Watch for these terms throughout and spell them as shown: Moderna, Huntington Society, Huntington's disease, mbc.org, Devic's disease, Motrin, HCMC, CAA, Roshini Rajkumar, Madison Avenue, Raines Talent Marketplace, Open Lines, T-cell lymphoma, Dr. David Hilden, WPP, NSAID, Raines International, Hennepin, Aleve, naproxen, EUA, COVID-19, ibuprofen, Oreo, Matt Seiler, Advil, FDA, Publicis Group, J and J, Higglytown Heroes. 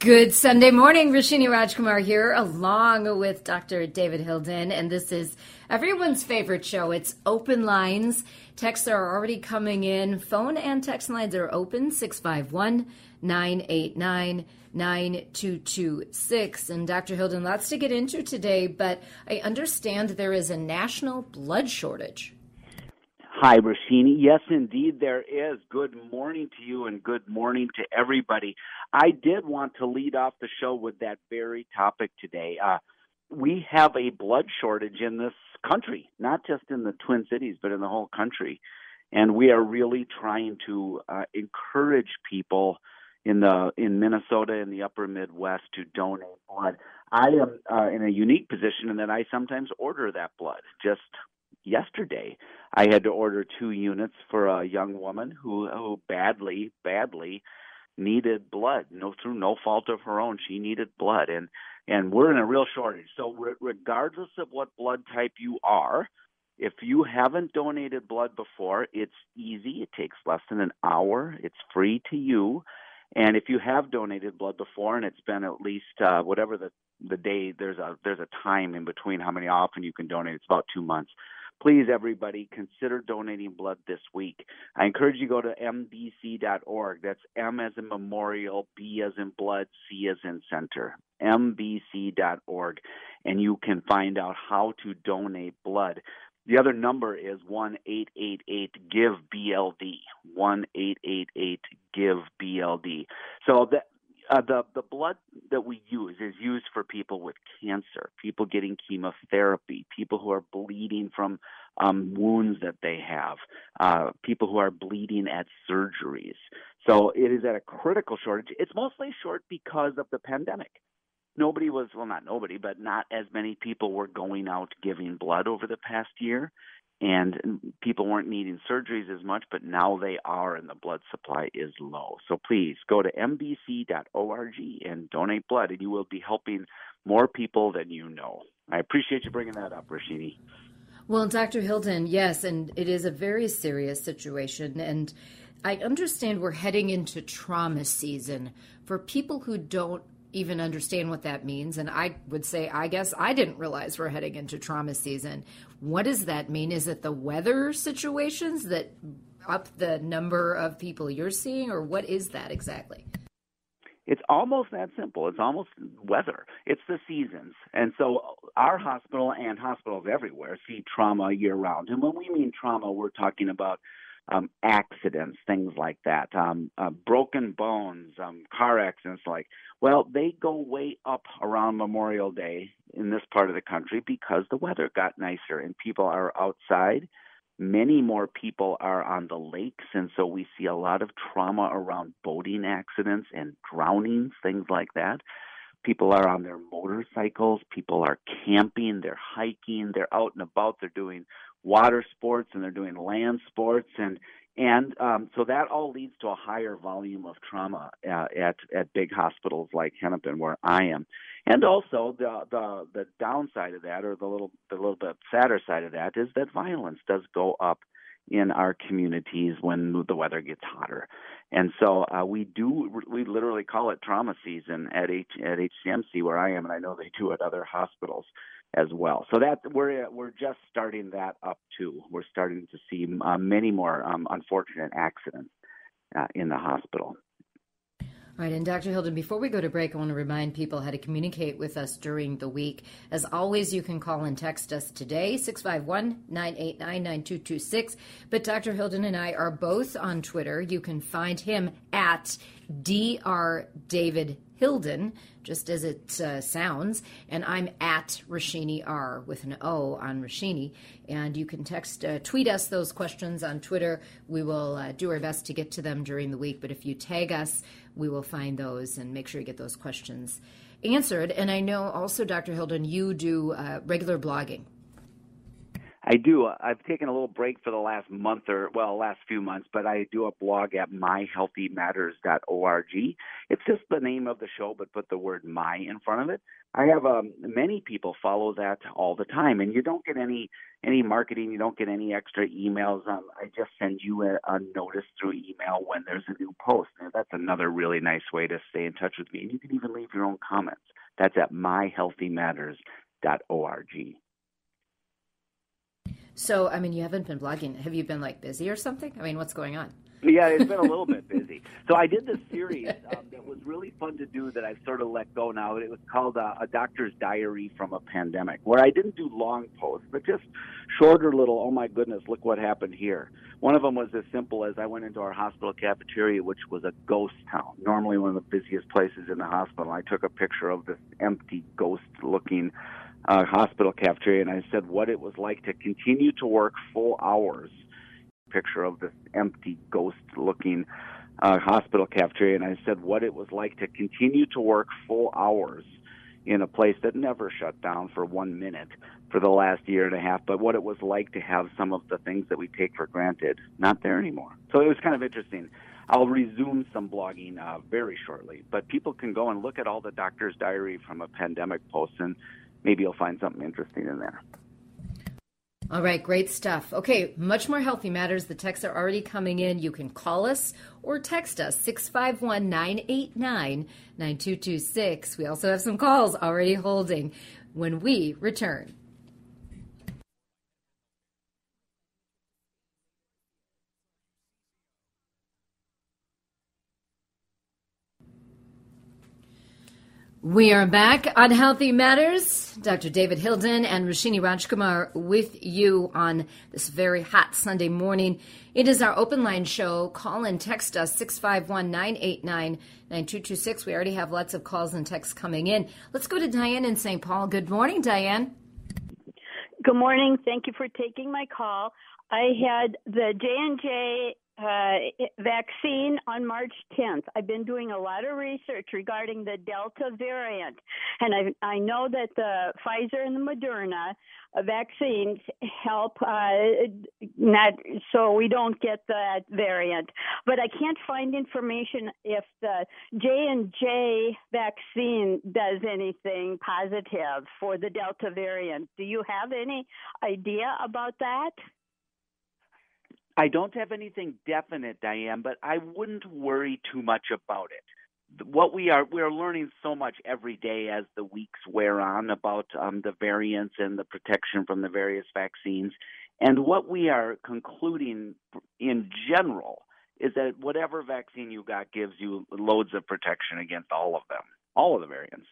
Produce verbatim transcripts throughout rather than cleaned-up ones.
Good Sunday morning. Roshini Rajkumar here, along with Doctor David Hilden, and this is everyone's favorite show. It's Open Lines. Texts are already coming in. Phone and text lines are open, six five one, nine eight nine, nine two two six. And Doctor Hilden, lots to get into today, but I understand there is a national blood shortage. Hi, Roshini. Yes, indeed, there is. Good morning to you and good morning to everybody. I did want to lead off the show with that very topic today. Uh, we have a blood shortage in this country, not just in the Twin Cities, but in the whole country. And we are really trying to uh, encourage people in the in Minnesota and the upper Midwest to donate blood. I am uh, in a unique position in that I sometimes order that blood. Just yesterday, I had to order two units for a young woman who, who badly, badly needed blood. No, through no fault of her own, she needed blood, and and we're in a real shortage. So, re- regardless of what blood type you are, if you haven't donated blood before, it's easy. It takes less than an hour. It's free to you. And if you have donated blood before, and it's been at least uh, whatever the the day, there's a there's a time in between how many often you can donate. It's about two months. Please, everybody, consider donating blood this week. I encourage you to go to m b c dot org. That's M as in memorial, B as in blood, C as in center, m b c dot org, and you can find out how to donate blood. The other number is one eight eight eight give B L D, one eight eight eight give B L D. So the, uh, the, the blood that we use is used for people with cancer, people getting chemotherapy, people who are bleeding from um, wounds that they have, uh, people who are bleeding at surgeries. So it is at a critical shortage. It's mostly short because of the pandemic. Nobody was, well, not nobody, but not as many people were going out giving blood over the past year, and people weren't needing surgeries as much, but now they are, and the blood supply is low. So please go to m b c dot org and donate blood, and you will be helping more people than you know. I appreciate you bringing that up, Roshini. Well, Doctor Hilden, yes, and it is a very serious situation, and I understand we're heading into trauma season for people who don't even understand what that means. And I would say, I guess I didn't realize we're heading into trauma season. What does that mean? Is it the weather situations that up the number of people you're seeing, or what is that exactly? It's almost that simple. It's almost weather. It's the seasons. And so our hospital and hospitals everywhere see trauma year round. And when we mean trauma, we're talking about um, accidents, things like that, um, uh, broken bones, um, car accidents, like, well, they go way up around Memorial Day in this part of the country because the weather got nicer and people are outside. Many more people are on the lakes, and so we see a lot of trauma around boating accidents and drownings, things like that. People are on their motorcycles, people are camping, they're hiking, they're out and about, they're doing water sports, and they're doing land sports, and and um, so that all leads to a higher volume of trauma uh, at at big hospitals like Hennepin, where I am. And also the the the downside of that, or the little the little bit sadder side of that, is that violence does go up in our communities when the weather gets hotter. And so uh, we do, we literally call it trauma season at H, at H C M C where I am, and I know they do at other hospitals as well. So that we're we're just starting that up too. We're starting to see uh, many more um, unfortunate accidents uh, in the hospital. All right, and Doctor Hilden, before we go to break, I want to remind people how to communicate with us during the week. As always, you can call and text us today, six five one, nine eight nine, nine two two six. But Doctor Hilden and I are both on Twitter. You can find him at Doctor David Hilden, just as it uh, sounds, and I'm at Roshini R with an O on Roshini. And you can text, uh, tweet us those questions on Twitter. We will uh, do our best to get to them during the week, but if you tag us, we will find those and make sure you get those questions answered. And I know also, Doctor Hilden, you do uh, regular blogging. I do. I've taken a little break for the last month or, well, last few months, but I do a blog at my healthy matters dot org. It's just the name of the show, but put the word my in front of it. I have um, many people follow that all the time, and you don't get any any marketing. You don't get any extra emails. Um, I just send you a, a notice through email when there's a new post. Now, that's another really nice way to stay in touch with me, and you can even leave your own comments. That's at my healthy matters dot org. So, I mean, you haven't been blogging. Have you been, like, busy or something? I mean, what's going on? Yeah, it's been a little bit busy. So I did this series um, that was really fun to do that I've sort of let go now. It was called uh, A Doctor's Diary from a Pandemic, where I didn't do long posts, but just shorter little, oh, my goodness, look what happened here. One of them was as simple as I went into our hospital cafeteria, which was a ghost town, normally one of the busiest places in the hospital. I took a picture of this empty, ghost-looking Uh, hospital cafeteria, and I said what it was like to continue to work full hours. Picture of this empty, ghost-looking uh, hospital cafeteria, and I said what it was like to continue to work full hours in a place that never shut down for one minute for the last year and a half, but what it was like to have some of the things that we take for granted not there anymore. So it was kind of interesting. I'll resume some blogging uh, very shortly, but people can go and look at all the Doctor's Diary from a Pandemic posts, and maybe you'll find something interesting in there. All right, great stuff. Okay, much more Healthy Matters. The texts are already coming in. You can call us or text us, six five one, nine eight nine, nine two two six. We also have some calls already holding when we return. We are back on Healthy Matters. Doctor David Hilden and Roshini Rajkumar with you on this very hot Sunday morning. It is our Open Line show. Call and text us, six five one, nine eight nine, nine two two six. We already have lots of calls and texts coming in. Let's go to Diane in Saint Paul. Good morning, Diane. Good morning. Thank you for taking my call. I had the J and J Uh, vaccine on March tenth. I've been doing a lot of research regarding the Delta variant, and I, I know that the Pfizer and the Moderna vaccines help uh, not so we don't get that variant. But I can't find information if the J and J vaccine does anything positive for the Delta variant. Do you have any idea about that? I don't have anything definite, Diane, but I wouldn't worry too much about it. What we are we are learning so much every day as the weeks wear on about um, the variants and the protection from the various vaccines. And what we are concluding in general is that whatever vaccine you got gives you loads of protection against all of them, all of the variants.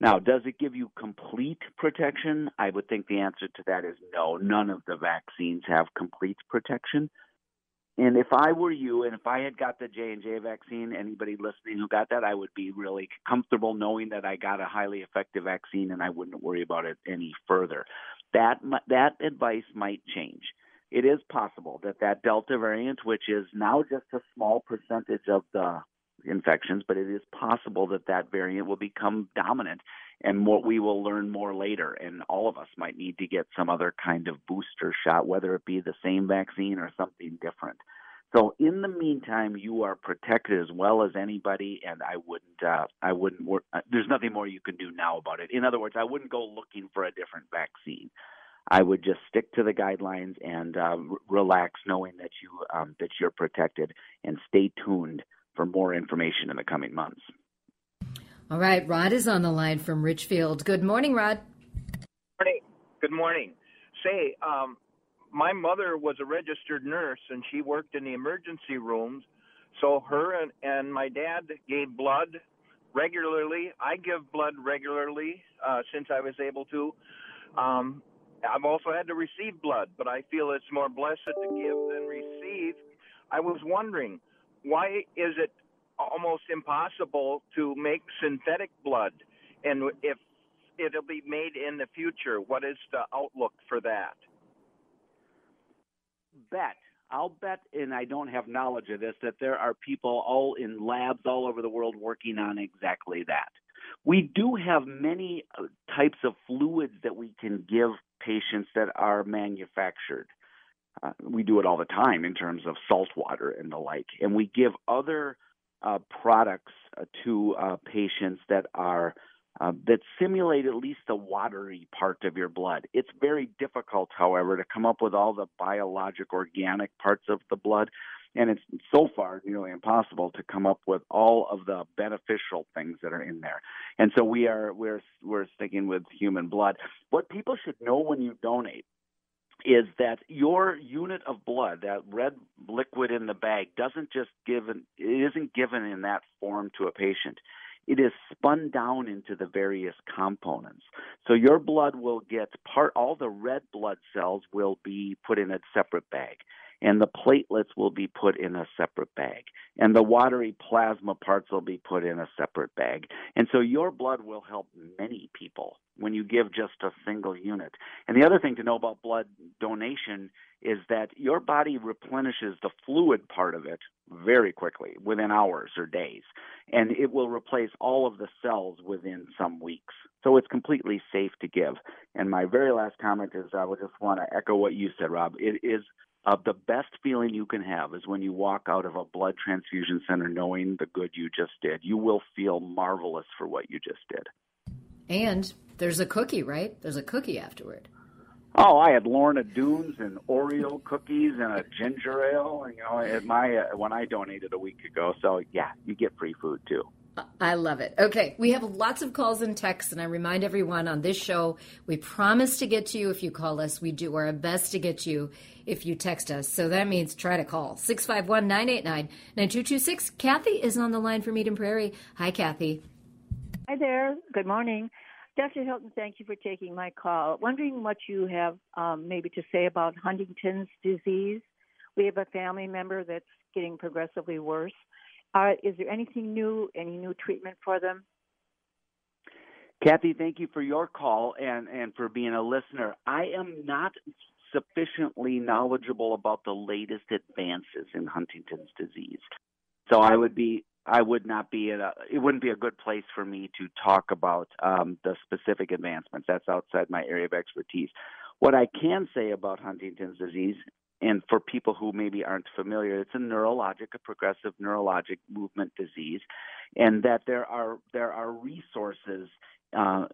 Now, does it give you complete protection? I would think the answer to that is no. None of the vaccines have complete protection. And if I were you, and if I had got the J and J vaccine, anybody listening who got that, I would be really comfortable knowing that I got a highly effective vaccine and I wouldn't worry about it any further. That that advice might change. It is possible that that Delta variant, which is now just a small percentage of the infections, but it is possible that that variant will become dominant, and what we will learn more later, and all of us might need to get some other kind of booster shot, whether it be the same vaccine or something different. So in the meantime, you are protected as well as anybody, and I wouldn't uh, I wouldn't work, uh, there's nothing more you can do now about it. In other words, I wouldn't go looking for a different vaccine. I would just stick to the guidelines and uh, r- relax knowing that you um, that you're protected, and stay tuned for more information in the coming months. All right, Rod is on the line from Richfield. Good morning, Rod. Good morning. Good morning. Say, um, my mother was a registered nurse, and she worked in the emergency rooms. So her and, and my dad gave blood regularly. I give blood regularly uh, since I was able to. Um, I've also had to receive blood, but I feel it's more blessed to give than receive. I was wondering, why is it almost impossible to make synthetic blood? And if it'll be made in the future, what is the outlook for that? Bet. I'll bet, and I don't have knowledge of this, that there are people all in labs all over the world working on exactly that. We do have many types of fluids that we can give patients that are manufactured. Uh, we do it all the time in terms of salt water and the like. And we give other uh, products uh, to uh, patients that are uh, that simulate at least the watery part of your blood. It's very difficult, however, to come up with all the biologic, organic parts of the blood. And it's so far nearly impossible to come up with all of the beneficial things that are in there. And so we are we're we're sticking with human blood. What people should know when you donate is that your unit of blood, that red liquid in the bag, doesn't just given it isn't given in that form to a patient. It is spun down into the various components. So your blood will get part, all the red blood cells will be put in a separate bag, and the platelets will be put in a separate bag, and the watery plasma parts will be put in a separate bag. And so your blood will help many people when you give just a single unit. And the other thing to know about blood donation is that your body replenishes the fluid part of it very quickly, within hours or days, and it will replace all of the cells within some weeks. So it's completely safe to give. And my very last comment is I would just want to echo what you said, Rob. It is uh, the best feeling you can have is when you walk out of a blood transfusion center knowing the good you just did. You will feel marvelous for what you just did. And there's a cookie, right? There's a cookie afterward. Oh, I had Lorna Doones and Oreo cookies and a ginger ale, you know, at my uh, when I donated a week ago. So, yeah, you get free food, too. I love it. Okay, we have lots of calls and texts, and I remind everyone on this show, we promise to get to you if you call us. We do our best to get you if you text us. So that means try to call. six five one, nine eight nine, nine two two six. Kathy is on the line from Eden Prairie. Hi, Kathy. Hi there. Good morning. Doctor Hilden, thank you for taking my call. Wondering what you have um, maybe to say about Huntington's disease. We have a family member that's getting progressively worse. Uh, is there anything new, any new treatment for them? Kathy, thank you for your call and, and for being a listener. I am not sufficiently knowledgeable about the latest advances in Huntington's disease. So I would be... I would not be in a, it wouldn't be a good place for me to talk about um, the specific advancements. That's outside my area of expertise. What I can say about Huntington's disease, and for people who maybe aren't familiar, it's a neurologic, a progressive neurologic movement disease, and that there are there are resources uh,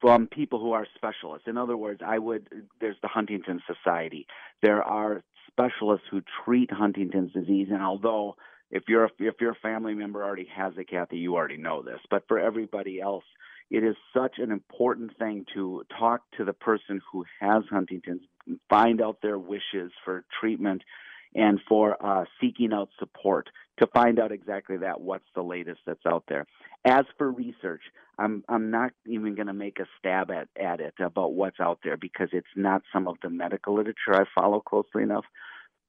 from people who are specialists. In other words, I would there's the Huntington Society. There are specialists who treat Huntington's disease, and although If you're a, if your family member already has it, Kathy, you already know this. But for everybody else, it is such an important thing to talk to the person who has Huntington's, find out their wishes for treatment and for uh, seeking out support to find out exactly that, what's the latest that's out there. As for research, I'm I'm not even going to make a stab at, at it about what's out there because it's not some of the medical literature I follow closely enough.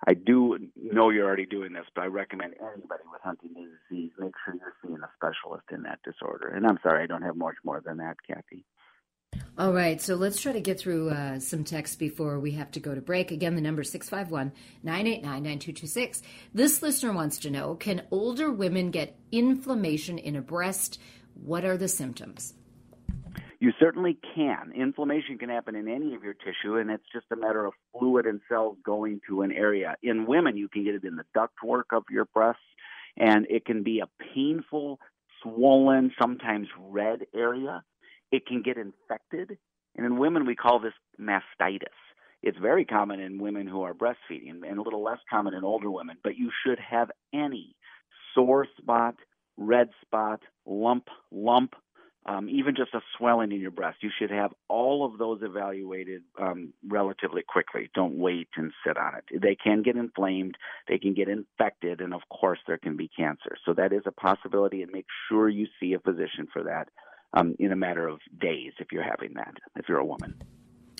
I do know you're already doing this, but I recommend anybody with Huntington's disease, make sure you're seeing a specialist in that disorder. And I'm sorry, I don't have much more than that, Kathy. All right, so let's try to get through uh, some texts before we have to go to break. Again, the number is six five one, nine eight nine, nine two two six. This listener wants to know, can older women get inflammation in a breast? What are the symptoms? You certainly can. Inflammation can happen in any of your tissue, and it's just a matter of fluid and cells going to an area. In women, you can get it in the ductwork of your breasts, and it can be a painful, swollen, sometimes red area. It can get infected, and in women, we call this mastitis. It's very common in women who are breastfeeding and a little less common in older women, but you should have any sore spot, red spot, lump, lump, Um, even just a swelling in your breast. You should have all of those evaluated um, relatively quickly. Don't wait and sit on it. They can get inflamed, they can get infected, and of course there can be cancer. So that is a possibility, and make sure you see a physician for that um, in a matter of days if you're having that, if you're a woman.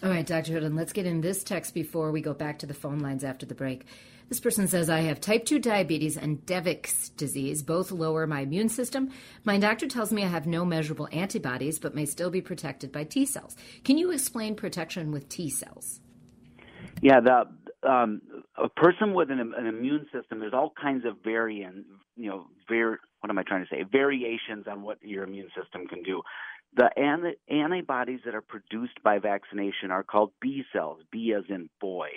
All right, Doctor Hilden, let's get in this text before we go back to the phone lines after the break. This person says, I have type two diabetes and Devic's disease. Both lower my immune system. My doctor tells me I have no measurable antibodies, but may still be protected by T cells. Can you explain protection with T cells? Yeah, the, um, a person with an, an immune system, there's all kinds of variant, you know, var- what am I trying to say? variations on what your immune system can do. The an- antibodies that are produced by vaccination are called B cells, B as in boy.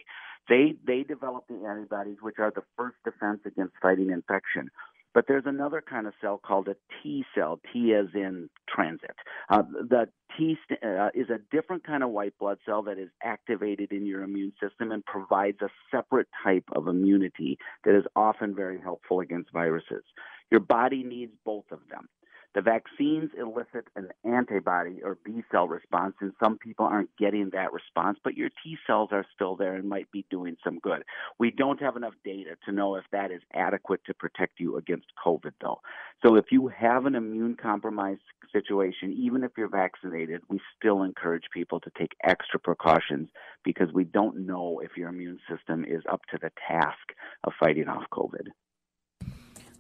They they develop the antibodies, which are the first defense against fighting infection. But there's another kind of cell called a T cell, T as in transit. Uh, the T st- uh, is a different kind of white blood cell that is activated in your immune system and provides a separate type of immunity that is often very helpful against viruses. Your body needs both of them. The vaccines elicit an antibody or B cell response, and some people aren't getting that response, but your T cells are still there and might be doing some good. We don't have enough data to know if that is adequate to protect you against COVID, though. So if you have an immune compromised situation, even if you're vaccinated, we still encourage people to take extra precautions because we don't know if your immune system is up to the task of fighting off COVID.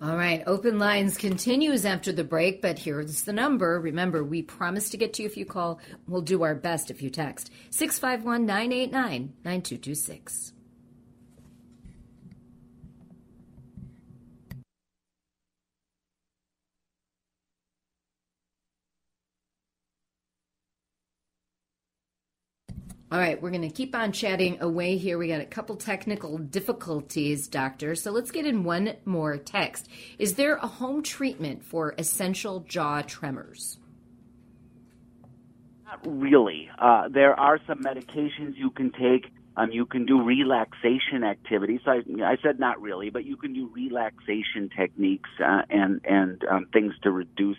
All right. Open Lines continues after the break, but here's the number. Remember, we promise to get to you if you call. We'll do our best if you text six five one, nine eight nine, nine two two six. All right, we're going to keep on chatting away here. We got a couple technical difficulties, doctor. So let's get in one more text. Is there a home treatment for essential jaw tremors? Not really. Uh, there are some medications you can take. Um, you can do relaxation activities. So I, I said not really, but you can do relaxation techniques uh, and and um, things to reduce,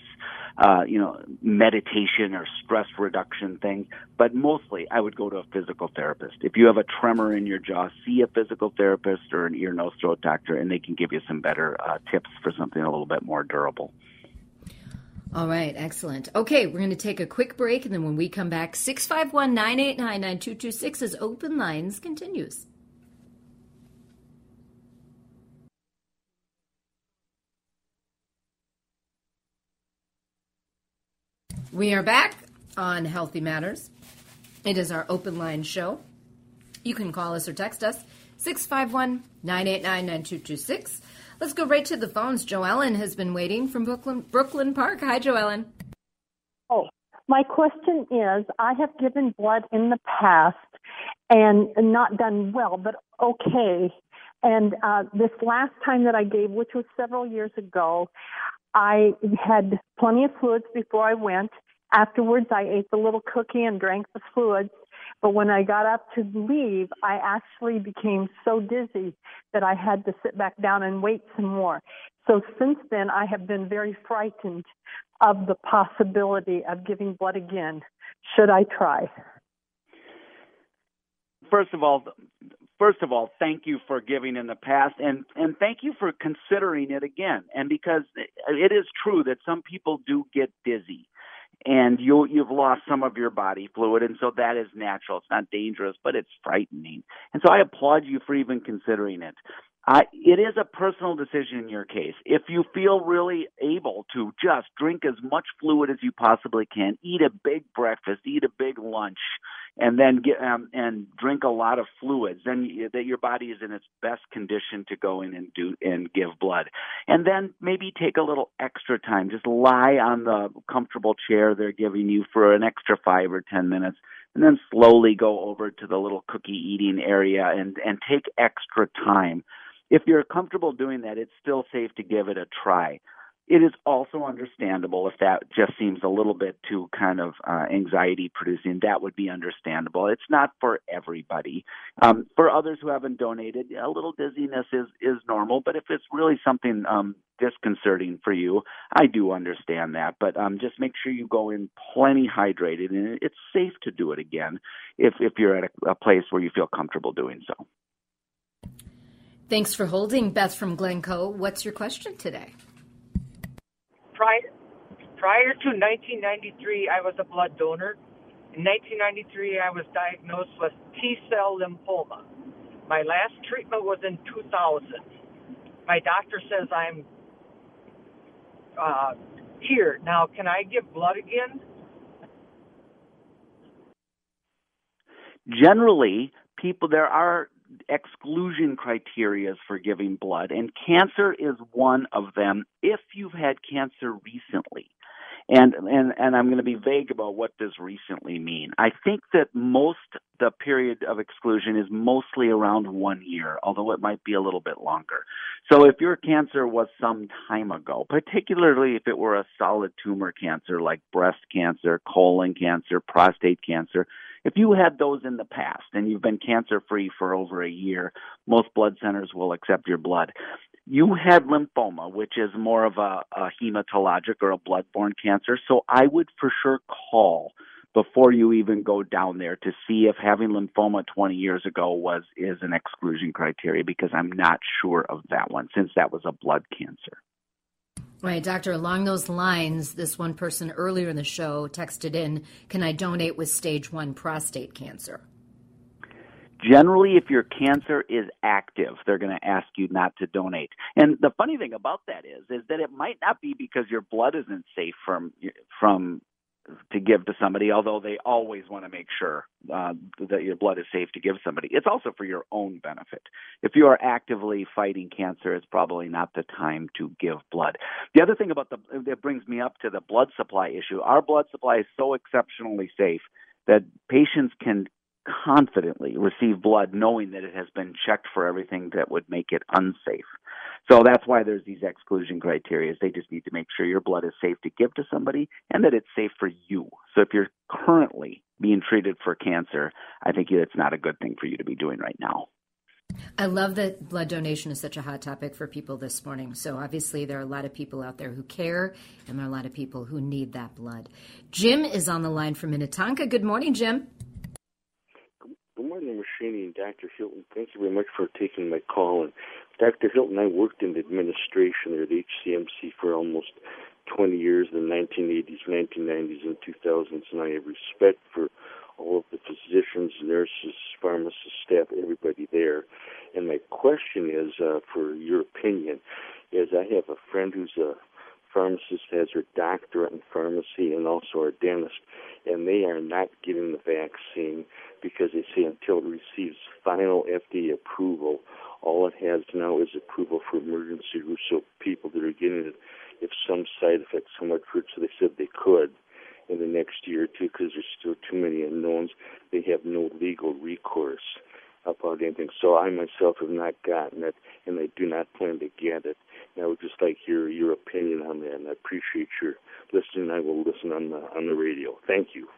uh, you know, meditation or stress reduction things. But mostly, I would go to a physical therapist. If you have a tremor in your jaw, see a physical therapist or an ear, nose, throat doctor, and they can give you some better uh, tips for something a little bit more durable. All right, excellent. Okay, we're going to take a quick break, and then when we come back, six five one, nine eight nine, nine two two six as Open Lines continues. We are back on Healthy Matters. It is our Open Line show. You can call us or text us, six five one, nine eight nine, nine two two six. Let's go right to the phones. Joellen has been waiting from Brooklyn, Brooklyn Park. Hi, Joellen. Oh, my question is, I have given blood in the past and not done well, but okay. And uh, this last time that I gave, which was several years ago, I had plenty of fluids before I went. Afterwards, I ate the little cookie and drank the fluids. But when I got up to leave, I actually became so dizzy that I had to sit back down and wait some more. So since then, I have been very frightened of the possibility of giving blood again. Should I try? First of all, first of all, thank you for giving in the past, and, and thank you for considering it again. And because it is true that some people do get dizzy. And you, you've lost some of your body fluid, and so that is natural. It's not dangerous, but it's frightening. And so I applaud you for even considering it. Uh, it is a personal decision in your case. If you feel really able to just drink as much fluid as you possibly can, eat a big breakfast, eat a big lunch, and then get um, and drink a lot of fluids, then you, that your body is in its best condition to go in and do and give blood. And then maybe take a little extra time. Just lie on the comfortable chair they're giving you for an extra five or ten minutes. And then slowly go over to the little cookie eating area and, and take extra time. If you're comfortable doing that, it's still safe to give it a try. It is also understandable if that just seems a little bit too kind of uh, anxiety-producing. That would be understandable. It's not for everybody. Um, for others who haven't donated, a little dizziness is, is normal, but if it's really something um, disconcerting for you, I do understand that. But um, just make sure you go in plenty hydrated, and it's safe to do it again if, if you're at a, a place where you feel comfortable doing so. Thanks for holding, Beth from Glencoe. What's your question today? Prior, prior to nineteen ninety-three, I was a blood donor. In nineteen ninety-three, I was diagnosed with T-cell lymphoma. My last treatment was in two thousand. My doctor says I'm uh, cured. Now, can I give blood again? Generally, people, there are exclusion criteria for giving blood, and cancer is one of them if you've had cancer recently. And, and and I'm going to be vague about what does recently mean. I think that most the period of exclusion is mostly around one year, although it might be a little bit longer. So if your cancer was some time ago, particularly if it were a solid tumor cancer like breast cancer, colon cancer, prostate cancer, if you had those in the past and you've been cancer-free for over a year, most blood centers will accept your blood. You had lymphoma, which is more of a, a hematologic or a blood-borne cancer, so I would for sure call before you even go down there to see if having lymphoma twenty years ago was is an exclusion criteria, because I'm not sure of that one, since that was a blood cancer. Right, doctor, along those lines, this one person earlier in the show texted in, can I donate with stage one prostate cancer? Generally, if your cancer is active, they're going to ask you not to donate. And the funny thing about that is, is that it might not be because your blood isn't safe from from to give to somebody, although they always want to make sure uh, that your blood is safe to give somebody. It's also for your own benefit. If you are actively fighting cancer, it's probably not the time to give blood. The other thing about the that brings me up to the blood supply issue. Our blood supply is so exceptionally safe that patients can confidently receive blood knowing that it has been checked for everything that would make it unsafe. So that's why there's these exclusion criteria. They just need to make sure your blood is safe to give to somebody and that it's safe for you. So if you're currently being treated for cancer, I think it's not a good thing for you to be doing right now. I love that blood donation is such a hot topic for people this morning. So obviously there are a lot of people out there who care, and there are a lot of people who need that blood. Jim is on the line from Minnetonka. Good morning, Jim. Good morning, Roshini and Doctor Hilden. Thank you very much for taking my call. And Doctor Hilden, I worked in the administration there at H C M C for almost twenty years, in the nineteen eighties, nineteen nineties, and two thousands, and I have respect for all of the physicians, nurses, pharmacists, staff, everybody there. And my question is, uh, for your opinion, is I have a friend who's a pharmacist, has her doctorate in pharmacy, and also our dentist, and they are not getting the vaccine because they say until it receives final F D A approval. All it has now is approval for emergency use, so people that are getting it, if some side effects, how much for it, so they said they could in the next year or two because there's still too many unknowns. They have no legal recourse about anything. So I myself have not gotten it, and I do not plan to get it. And I would just like your your opinion on that, and I appreciate your listening. I will listen on the on the radio. Thank you.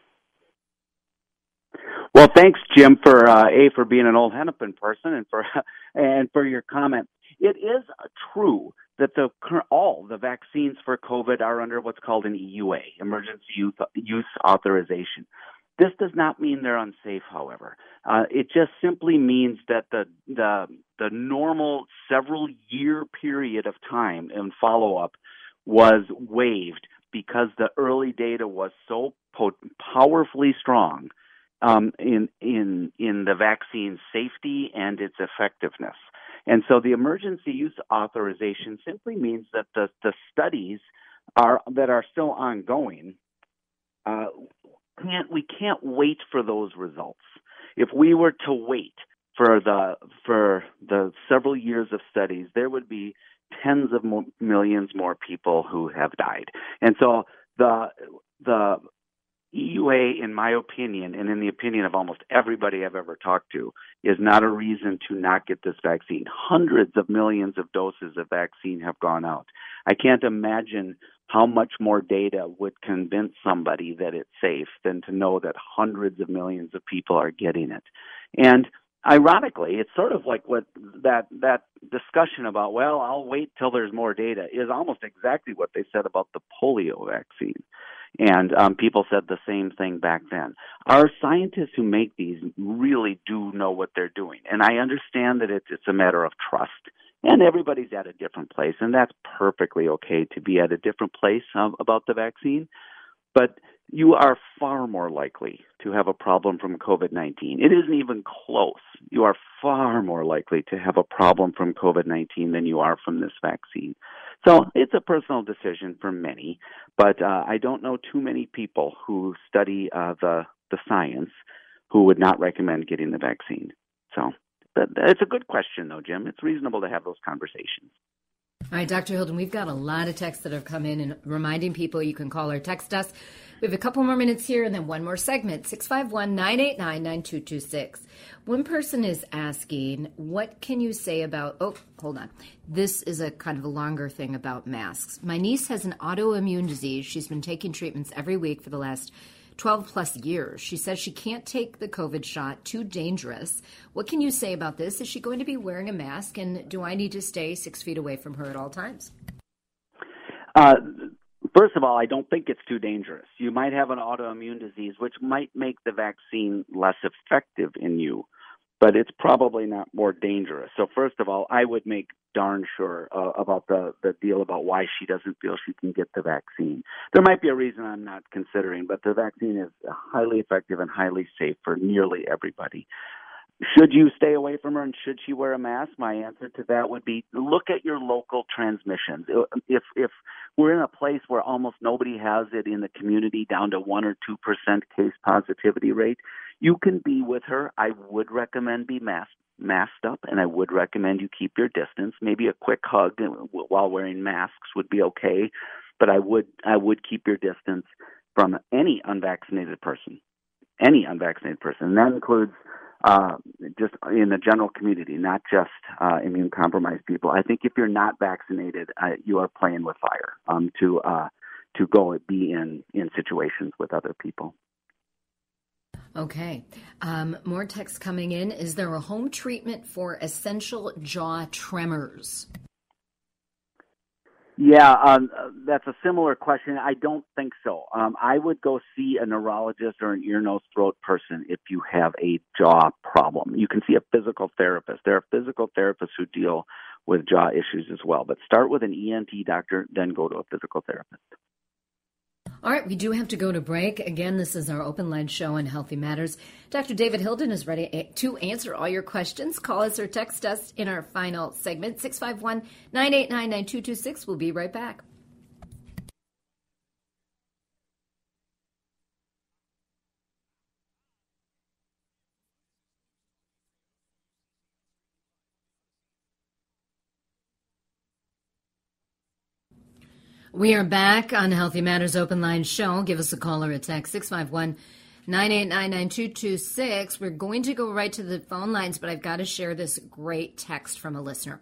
Well, thanks, Jim, for uh, a for being an old Hennepin person, and for and for your comment. It is true that the all the vaccines for COVID are under what's called an E U A, Emergency Use Authorization. This does not mean they're unsafe, however. Uh, it just simply means that the, the the normal several year period of time and follow-up was waived because the early data was so po- powerfully strong um, in in in the vaccine's safety and its effectiveness. And so the emergency use authorization simply means that the the studies are that are still ongoing. Uh, Can't, we can't wait for those results. If we were to wait for the for the several years of studies, there would be tens of mo- millions more people who have died. And so the the E U A, in my opinion, and in the opinion of almost everybody I've ever talked to, is not a reason to not get this vaccine. Hundreds of millions of doses of vaccine have gone out. I can't imagine how much more data would convince somebody that it's safe than to know that hundreds of millions of people are getting it. And ironically, it's sort of like what that that discussion about, well, I'll wait till there's more data, is almost exactly what they said about the polio vaccine. And um, people said the same thing back then. Our scientists who make these really do know what they're doing. And I understand that it's, it's a matter of trust. And everybody's at a different place, and that's perfectly okay to be at a different place um, about the vaccine. But you are far more likely to have a problem from COVID nineteen. It isn't even close. You are far more likely to have a problem from COVID nineteen than you are from this vaccine. So it's a personal decision for many, but uh, I don't know too many people who study uh, the, the science who would not recommend getting the vaccine. So. It's a good question, though, Jim. It's reasonable to have those conversations. All right, Doctor Hilden, we've got a lot of texts that have come in, and reminding people you can call or text us. We have a couple more minutes here and then one more segment, six five one, nine eight nine, nine two two six. One person is asking, what can you say about, oh, hold on. This is a kind of a longer thing about masks. My niece has an autoimmune disease. She's been taking treatments every week for the last twelve plus years. She says she can't take the COVID shot, too dangerous. What can you say about this? Is she going to be wearing a mask, and do I need to stay six feet away from her at all times? Uh, first of all, I don't think it's too dangerous. You might have an autoimmune disease, which might make the vaccine less effective in you, but it's probably not more dangerous. So first of all, I would make darn sure uh, about the, the deal about why she doesn't feel she can get the vaccine. There might be a reason I'm not considering, but the vaccine is highly effective and highly safe for nearly everybody. Should you stay away from her, and should she wear a mask? My answer to that would be look at your local transmissions. If if we're in a place where almost nobody has it in the community, down to one or two percent case positivity rate, you can be with her. I would recommend be masked, masked up, and I would recommend you keep your distance. Maybe a quick hug while wearing masks would be okay, but I would I would keep your distance from any unvaccinated person, any unvaccinated person, and that includes Uh, just in the general community, not just uh, immune-compromised people. I think if you're not vaccinated, uh, you are playing with fire um, to uh, to go and be in, in situations with other people. Okay. Um, more text coming in. Is there a home treatment for essential jaw tremors? Yeah, um, that's a similar question. I don't think so. Um, I would go see a neurologist or an ear, nose, throat person if you have a jaw problem. You can see a physical therapist. There are physical therapists who deal with jaw issues as well. But start with an E N T doctor, then go to a physical therapist. All right, we do have to go to break. Again, this is our Open Line show on Healthy Matters. Doctor David Hilden is ready to answer all your questions. Call us or text us in our final segment, six five one, nine eight nine, nine two two six. We'll be right back. We are back on Healthy Matters Open Line show. Give us a call or a text, six five one, nine eight nine, nine two two six. We're going to go right to the phone lines, but I've got to share this great text from a listener.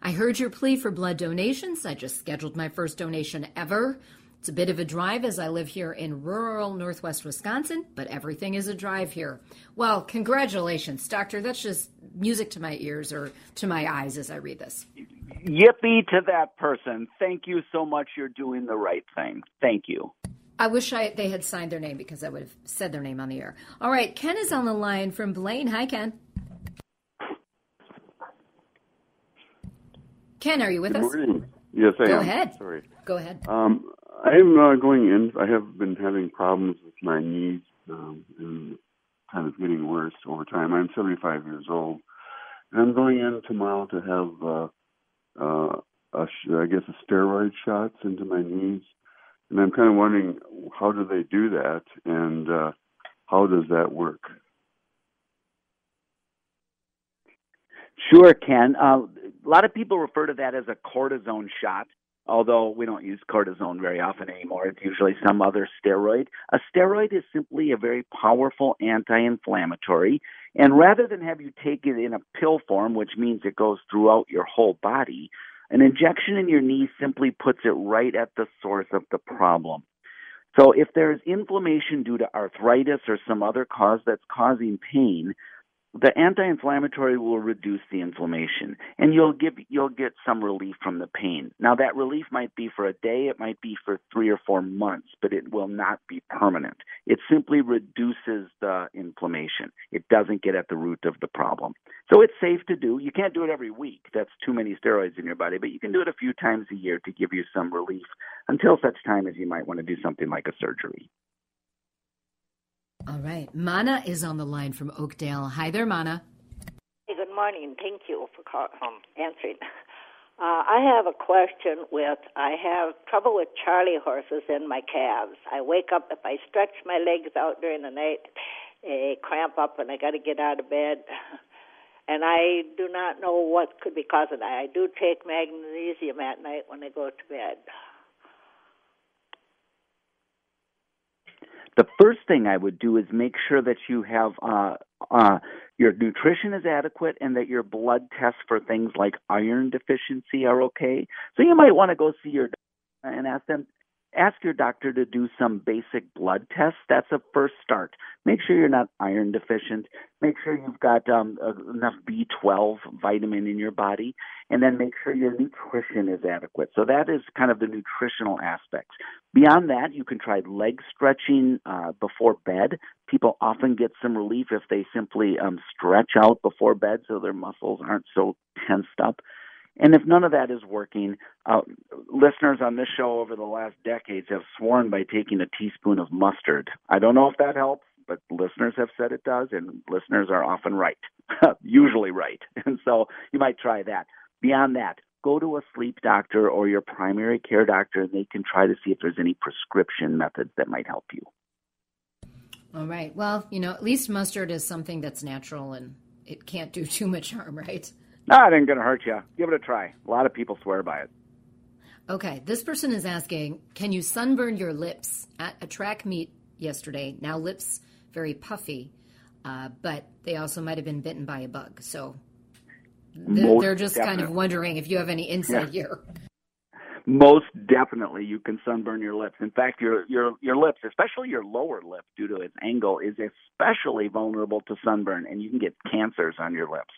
I heard your plea for blood donations. I just scheduled my first donation ever. It's a bit of a drive as I live here in rural northwest Wisconsin, but everything is a drive here. Well, congratulations, doctor. That's just music to my ears or to my eyes as I read this. Yippee to that person. Thank you so much. You're doing the right thing. Thank you. I wish I they had signed their name because I would have said their name on the air. All right. Ken is on the line from Blaine. Hi, Ken. Ken, are you with Good us? Morning. Yes, I Go am. Go ahead. Sorry. Go ahead. Um, I am uh, going in. I have been having problems with my knees um, and kind of getting worse over time. I'm seventy-five years old, and I'm going in tomorrow to have, uh, uh, a, I guess, a steroid shots into my knees. And I'm kind of wondering, how do they do that, and uh, how does that work? Sure, Ken. Uh, a lot of people refer to that as a cortisone shot, although we don't use cortisone very often anymore. It's usually some other steroid. A steroid is simply a very powerful anti-inflammatory, and rather than have you take it in a pill form, which means it goes throughout your whole body, an injection in your knee simply puts it right at the source of the problem. So if there's inflammation due to arthritis or some other cause that's causing pain, the anti-inflammatory will reduce the inflammation, and you'll give you'll get some relief from the pain. Now, that relief might be for a day, it might be for three or four months, but it will not be permanent. It simply reduces the inflammation. It doesn't get at the root of the problem. So it's safe to do. You can't do it every week. That's too many steroids in your body, but you can do it a few times a year to give you some relief until such time as you might want to do something like a surgery. All right. Mana is on the line from Oakdale. Hi there, Mana. Hey, good morning. Thank you for call, um, answering. Uh, I have a question with, I have trouble with charley horses in my calves. I wake up, if I stretch my legs out during the night, they cramp up and I got to get out of bed. and I do not know what could be causing that. I do take magnesium at night when I go to bed. The first thing I would do is make sure that you have uh, uh, your nutrition is adequate and that your blood tests for things like iron deficiency are okay. So you might want to go see your doctor and ask them, ask your doctor to do some basic blood tests. That's a first start. Make sure you're not iron deficient. Make sure you've got um, enough B twelve vitamin in your body, and then make sure your nutrition is adequate. So that is kind of the nutritional aspects. Beyond that, you can try leg stretching uh, before bed. People often get some relief if they simply um, stretch out before bed so their muscles aren't so tensed up. And if none of that is working, uh, listeners on this show over the last decades have sworn by taking a teaspoon of mustard. I don't know if that helps, but listeners have said it does, and listeners are often right, usually right. And so you might try that. Beyond that, go to a sleep doctor or your primary care doctor, and they can try to see if there's any prescription methods that might help you. All right. Well, you know, at least mustard is something that's natural, and it can't do too much harm, right? No, it ain't going to hurt you. Give it a try. A lot of people swear by it. Okay. This person is asking, can you sunburn your lips? At a track meet yesterday, now lips very puffy, uh, but they also might have been bitten by a bug. So they're, they're just definitely. Kind of wondering if you have any insight yeah. here. Most definitely you can sunburn your lips. In fact, your, your your lips, especially your lower lip due to its angle, is especially vulnerable to sunburn, and you can get cancers on your lips.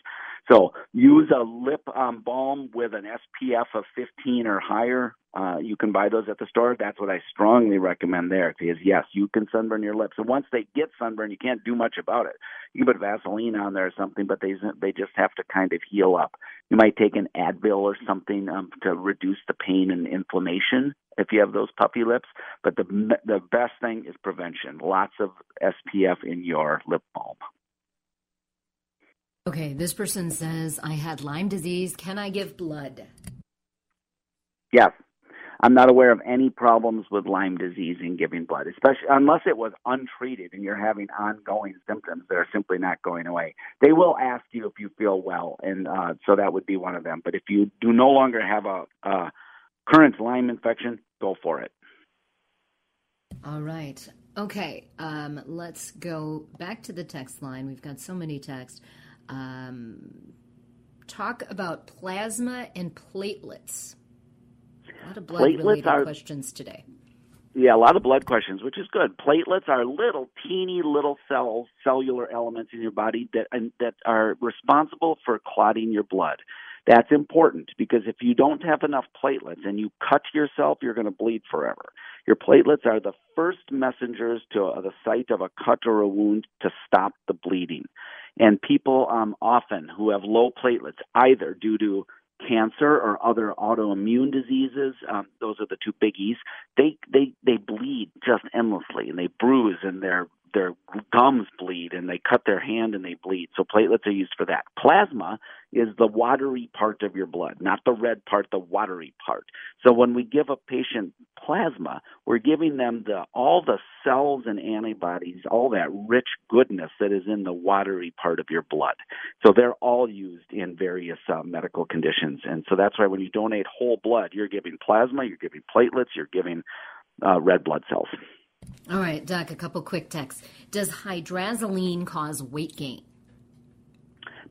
So use a lip um, balm with an S P F of fifteen or higher. Uh, you can buy those at the store. That's what I strongly recommend there because, yes, you can sunburn your lips. And once they get sunburned, you can't do much about it. You can put Vaseline on there or something, but they they just have to kind of heal up. You might take an Advil or something um, to reduce the pain and inflammation if you have those puffy lips. But the the best thing is prevention. Lots of S P F in your lip balm. Okay, this person says, I had Lyme disease. Can I give blood? Yes. I'm not aware of any problems with Lyme disease in giving blood, especially unless it was untreated and you're having ongoing symptoms that are simply not going away. They will ask you if you feel well, and uh, so that would be one of them. But if you do no longer have a, a current Lyme infection, go for it. All right. Okay. Um, let's go back to the text line. We've got so many texts. Um, talk about plasma and platelets. A lot of blood-related questions today. Yeah, a lot of blood questions, which is good. Platelets are little, teeny little cells, cellular elements in your body that and, that are responsible for clotting your blood. That's important because if you don't have enough platelets and you cut yourself, you're going to bleed forever. Your platelets are the first messengers to the site of a cut or a wound to stop the bleeding. And people um, often who have low platelets, either due to cancer or other autoimmune diseases, um, those are the two biggies, they, they, they bleed just endlessly and they bruise and their their gums bleed and they cut their hand and they bleed. So platelets are used for that. Plasma is the watery part of your blood, not the red part, the watery part. So when we give a patient plasma, we're giving them the all the cells and antibodies, all that rich goodness that is in the watery part of your blood. So they're all used in various uh, medical conditions. And so that's why when you donate whole blood, you're giving plasma, you're giving platelets, you're giving uh, red blood cells. All right, Doc, a couple quick texts. Does hydrazoline cause weight gain?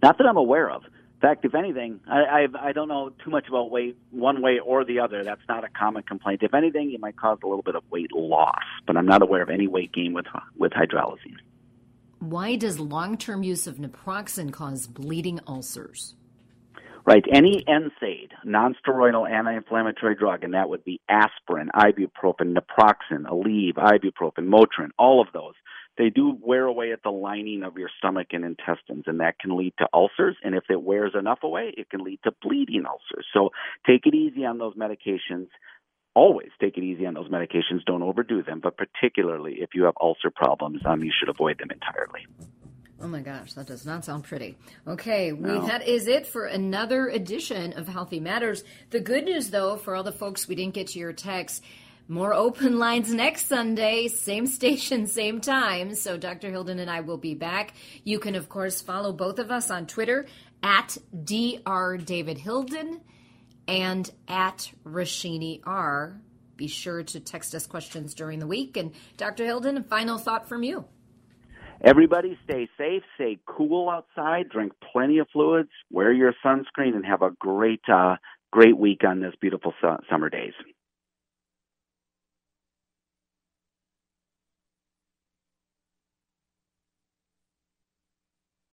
Not that I'm aware of. In fact, if anything, I, I, I don't know too much about weight one way or the other. That's not a common complaint. If anything, it might cause a little bit of weight loss, but I'm not aware of any weight gain with, with hydrazoline. Why does long-term use of naproxen cause bleeding ulcers? Right, any N SAID, non-steroidal anti-inflammatory drug, and that would be aspirin, ibuprofen, naproxen, Aleve, ibuprofen, Motrin, all of those, they do wear away at the lining of your stomach and intestines, and that can lead to ulcers, and if it wears enough away, it can lead to bleeding ulcers. So take it easy on those medications. Always take it easy on those medications. Don't overdo them, but particularly if you have ulcer problems, um, you should avoid them entirely. Oh, my gosh, that does not sound pretty. Okay, we, no. That is it for another edition of Healthy Matters. The good news, though, for all the folks we didn't get to your text, more open lines next Sunday, same station, same time. So Doctor Hilden and I will be back. You can, of course, follow both of us on Twitter at Doctor David Hilden and at Roshini R. Be sure to text us questions during the week. And Doctor Hilden, a final thought from you. Everybody stay safe, stay cool outside, drink plenty of fluids, wear your sunscreen, and have a great, uh, great week on this beautiful su- summer days.